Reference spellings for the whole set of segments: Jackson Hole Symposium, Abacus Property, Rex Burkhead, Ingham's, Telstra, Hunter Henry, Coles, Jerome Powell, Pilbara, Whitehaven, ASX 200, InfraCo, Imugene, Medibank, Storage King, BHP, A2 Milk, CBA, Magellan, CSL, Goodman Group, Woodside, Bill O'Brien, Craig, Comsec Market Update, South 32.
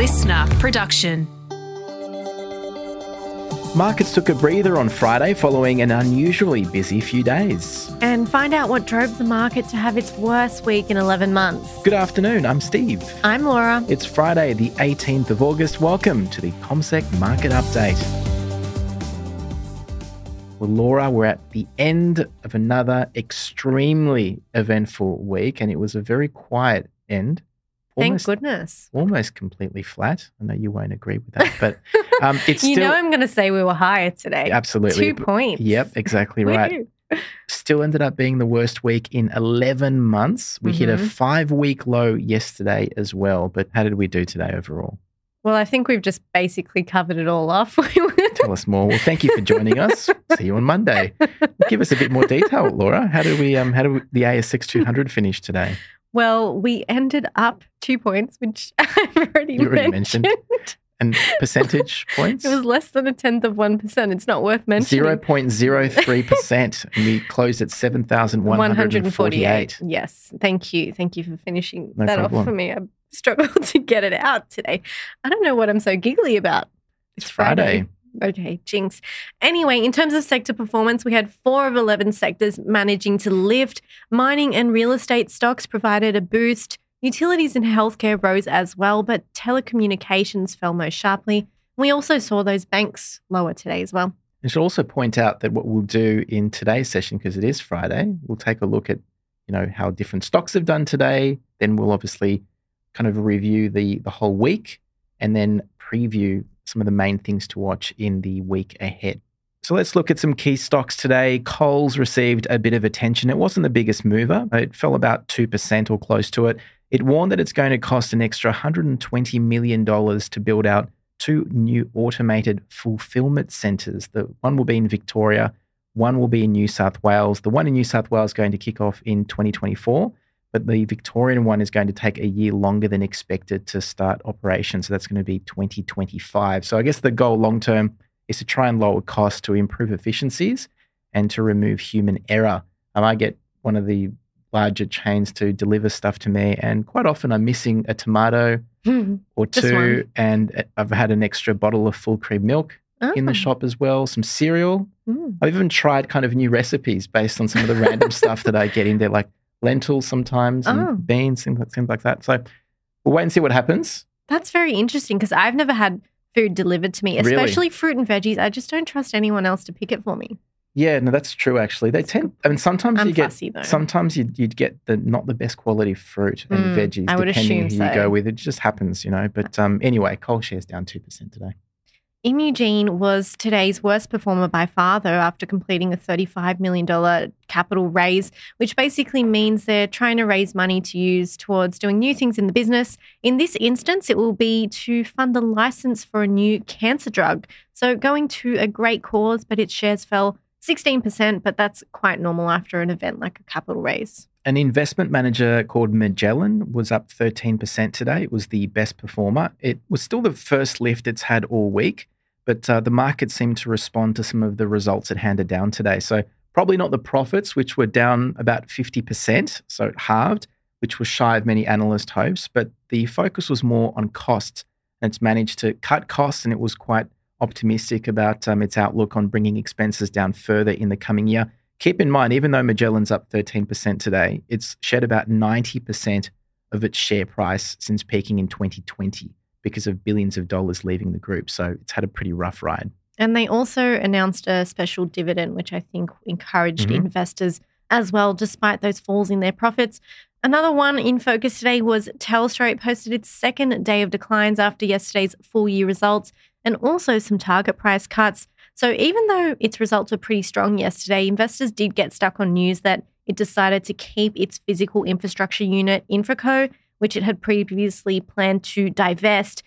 listener production. Markets took a breather on Friday following an unusually busy few days. And find out what drove the market to have its worst week in 11 months. Good afternoon, I'm Steve. I'm Laura. It's Friday the 18th of August. Welcome to the Comsec Market Update. Well, Laura, we're at the end of another extremely eventful week, and it was a very quiet end. Almost, thank goodness. Almost completely flat. I know you won't agree with that, but it's still... You know I'm going to say we were higher today. Absolutely. 2 points. Yep, exactly right. Still ended up being the worst week in 11 months. We hit a 5-week low yesterday as well, but how did we do today overall? Well, I think we've just basically covered it all off. Tell us more. Well, thank you for joining us. See you on Monday. Give us a bit more detail, Laura. How did the ASX 200 finish today? Well, we ended up 2 points, which I've already mentioned. And percentage points? It was less than 0.1%. It's not worth mentioning. 0.03%. And we closed at 7,148. Yes. Thank you. Thank you for finishing that off for me. I struggled to get it out today. I don't know what I'm so giggly about. It's Friday. Okay, jinx. Anyway, in terms of sector performance, we had 4 of 11 sectors managing to lift. Mining and real estate stocks provided a boost. Utilities and healthcare rose as well, but telecommunications fell most sharply. We also saw those banks lower today as well. I should also point out that what we'll do in today's session, because it is Friday, we'll take a look at, you know, how different stocks have done today. Then we'll obviously kind of review the whole week and then preview some of the main things to watch in the week ahead. So let's look at some key stocks today. Coles received a bit of attention. It wasn't the biggest mover. It fell about 2% or close to it. It warned that it's going to cost an extra $120 million to build out 2 new automated fulfillment centres. The one will be in Victoria, one will be in New South Wales. The one in New South Wales is going to kick off in 2024, but the Victorian one is going to take a year longer than expected to start operation. So that's going to be 2025. So I guess the goal long term is to try and lower costs, to improve efficiencies and to remove human error. I get one of the larger chains to deliver stuff to me, and quite often I'm missing a tomato or two, and I've had an extra bottle of full cream milk in the shop as well, some cereal. I've even tried kind of new recipes based on some of the random stuff that I get in there, like lentils sometimes and beans, things like that. So we'll wait and see what happens. That's very interesting because I've never had food delivered to me, especially fruit and veggies. I just don't trust anyone else to pick it for me. Yeah, no, that's true actually. They tend, I mean, sometimes you'd get the not the best quality fruit and veggies I would depending on who you go with. It just happens, you know. But anyway, Coles shares down 2% today. Imugene was today's worst performer by far, though, after completing a $35 million capital raise, which basically means they're trying to raise money to use towards doing new things in the business. In this instance, it will be to fund a license for a new cancer drug. So going to a great cause, but its shares fell 16%, but that's quite normal after an event like a capital raise. An investment manager called Magellan was up 13% today. It was the best performer. It was still the first lift it's had all week, but the market seemed to respond to some of the results it handed down today. So probably not the profits, which were down about 50%, so it halved, which was shy of many analyst hopes, but the focus was more on costs. And it's managed to cut costs, and it was quite optimistic about its outlook on bringing expenses down further in the coming year. Keep in mind, even though Magellan's up 13% today, it's shed about 90% of its share price since peaking in 2020 because of billions of dollars leaving the group. So it's had a pretty rough ride. And they also announced a special dividend, which I think encouraged investors as well, despite those falls in their profits. Another one in focus today was Telstra. It posted its second day of declines after yesterday's full year results and also some target price cuts. So even though its results were pretty strong yesterday, investors did get stuck on news that it decided to keep its physical infrastructure unit, InfraCo, which it had previously planned to divest.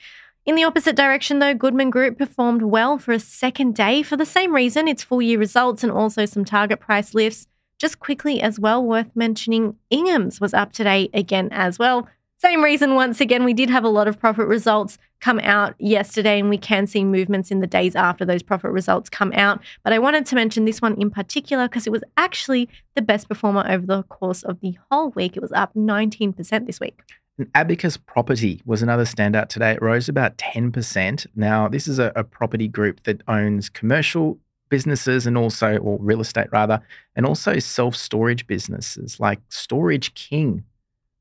In the opposite direction, though, Goodman Group performed well for a second day for the same reason, its full year results and also some target price lifts. Just quickly as well, worth mentioning, Ingham's was up today again as well. Same reason once again, we did have a lot of profit results come out yesterday and we can see movements in the days after those profit results come out. But I wanted to mention this one in particular because it was actually the best performer over the course of the whole week. It was up 19% this week. And Abacus Property was another standout today. It rose about 10%. Now, this is a property group that owns commercial businesses and also, or real estate rather, and also self-storage businesses like Storage King.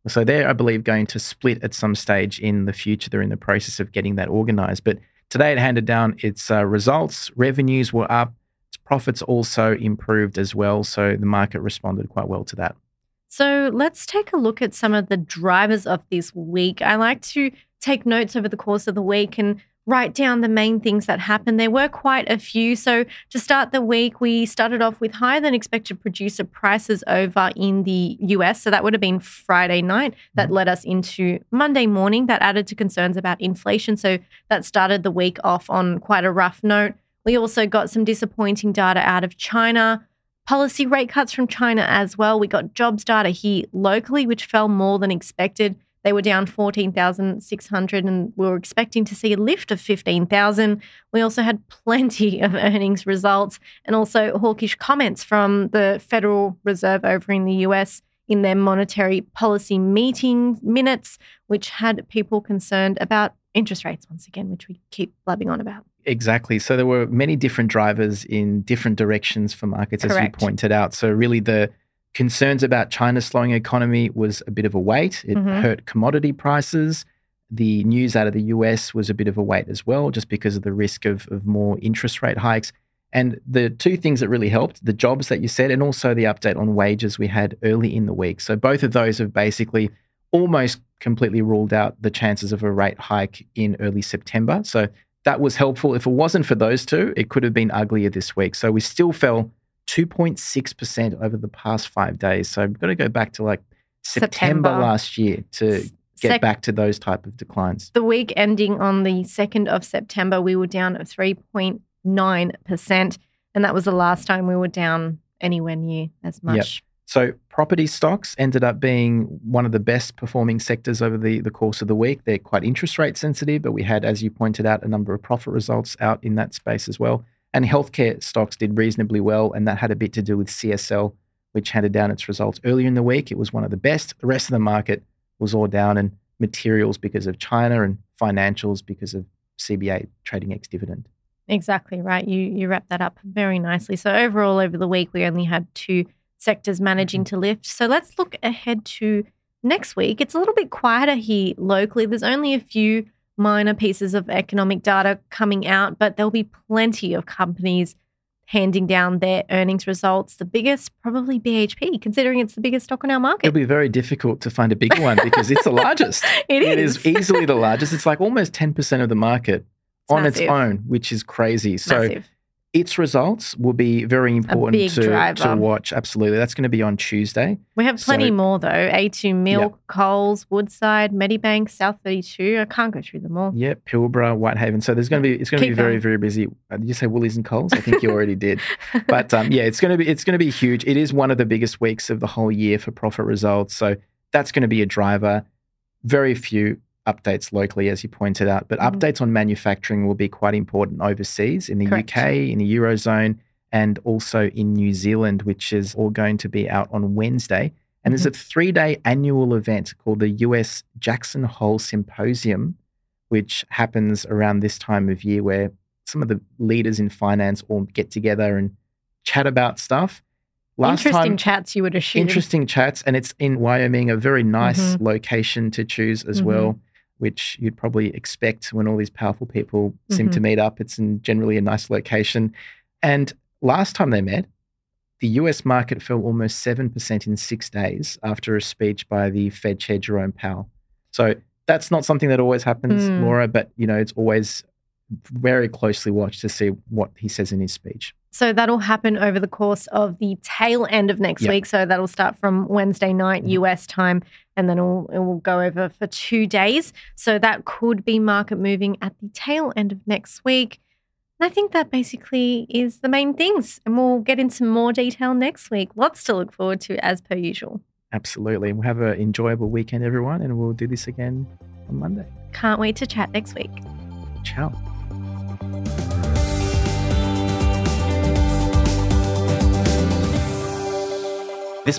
So they're, I believe, going to split at some stage in the future. They're in the process of getting that organised. But today it handed down its results. Revenues were up. Its profits also improved as well. So the market responded quite well to that. So let's take a look at some of the drivers of this week. I like to take notes over the course of the week and write down the main things that happened. There were quite a few. So to start the week, we started off with higher than expected producer prices over in the US. So that would have been Friday night. That led us into Monday morning. That added to concerns about inflation. So that started the week off on quite a rough note. We also got some disappointing data out of China. Policy rate cuts from China as well. We got jobs data here locally, which fell more than expected. They were down 14,600 and we were expecting to see a lift of 15,000. We also had plenty of earnings results and also hawkish comments from the Federal Reserve over in the US in their monetary policy meeting minutes, which had people concerned about interest rates once again, which we keep blabbing on about. Exactly. So there were many different drivers in different directions for markets, Correct. As you pointed out. So really the concerns about China's slowing economy was a bit of a weight. It hurt commodity prices. The news out of the US was a bit of a weight as well, just because of the risk of more interest rate hikes. And the two things that really helped, the jobs that you said, and also the update on wages we had early in the week. So both of those have basically almost completely ruled out the chances of a rate hike in early September. So that was helpful. If it wasn't for those two, it could have been uglier this week. So we still fell 2.6% over the past 5 days. So we've got to go back to like September last year to get back to those type of declines. The week ending on the 2nd of September, we were down 3.9%. And that was the last time we were down anywhere near as much. Yep. So property stocks ended up being one of the best performing sectors over the course of the week. They're quite interest rate sensitive, but we had, as you pointed out, a number of profit results out in that space as well. And healthcare stocks did reasonably well, and that had a bit to do with CSL, which handed down its results earlier in the week. It was one of the best. The rest of the market was all down, and materials because of China and financials because of CBA trading ex-dividend. Exactly right. You wrapped that up very nicely. So overall, over the week, we only had two sectors managing to lift. So let's look ahead to next week. It's a little bit quieter here locally. There's only a few minor pieces of economic data coming out, but there'll be plenty of companies handing down their earnings results. The biggest, probably BHP, considering it's the biggest stock on our market. It'll be very difficult to find a big one because it's the largest. It is easily the largest. It's like almost 10% of the market its own, which is crazy. So its results will be very important to watch. Absolutely. That's going to be on Tuesday. We have plenty more though. A2 Milk, Coles, Woodside, Medibank, South 32. I can't go through them all. Yeah, Pilbara, Whitehaven. So there's going to be very, very busy. Did you say Woolies and Coles? I think you already did. But it's going to be huge. It is one of the biggest weeks of the whole year for profit results. So that's going to be a driver. Very few updates locally, as you pointed out, but updates on manufacturing will be quite important overseas in the UK, in the Eurozone, and also in New Zealand, which is all going to be out on Wednesday. And there's a 3-day annual event called the US Jackson Hole Symposium, which happens around this time of year where some of the leaders in finance all get together and chat about stuff. Interesting chats, you would assume. Interesting chats. And it's in Wyoming, a very nice location to choose as well, which you'd probably expect when all these powerful people seem to meet up. It's in generally a nice location. And last time they met, the US market fell almost 7% in 6 days after a speech by the Fed Chair Jerome Powell. So that's not something that always happens, Laura, but you know, it's always very closely watched to see what he says in his speech. So that'll happen over the course of the tail end of next week. So that'll start from Wednesday night US time, and then it will go over for 2 days. So that could be market moving at the tail end of next week. And I think that basically is the main things. And we'll get into more detail next week. Lots to look forward to as per usual. Absolutely. We'll have an enjoyable weekend, everyone, and we'll do this again on Monday. Can't wait to chat next week. Ciao. This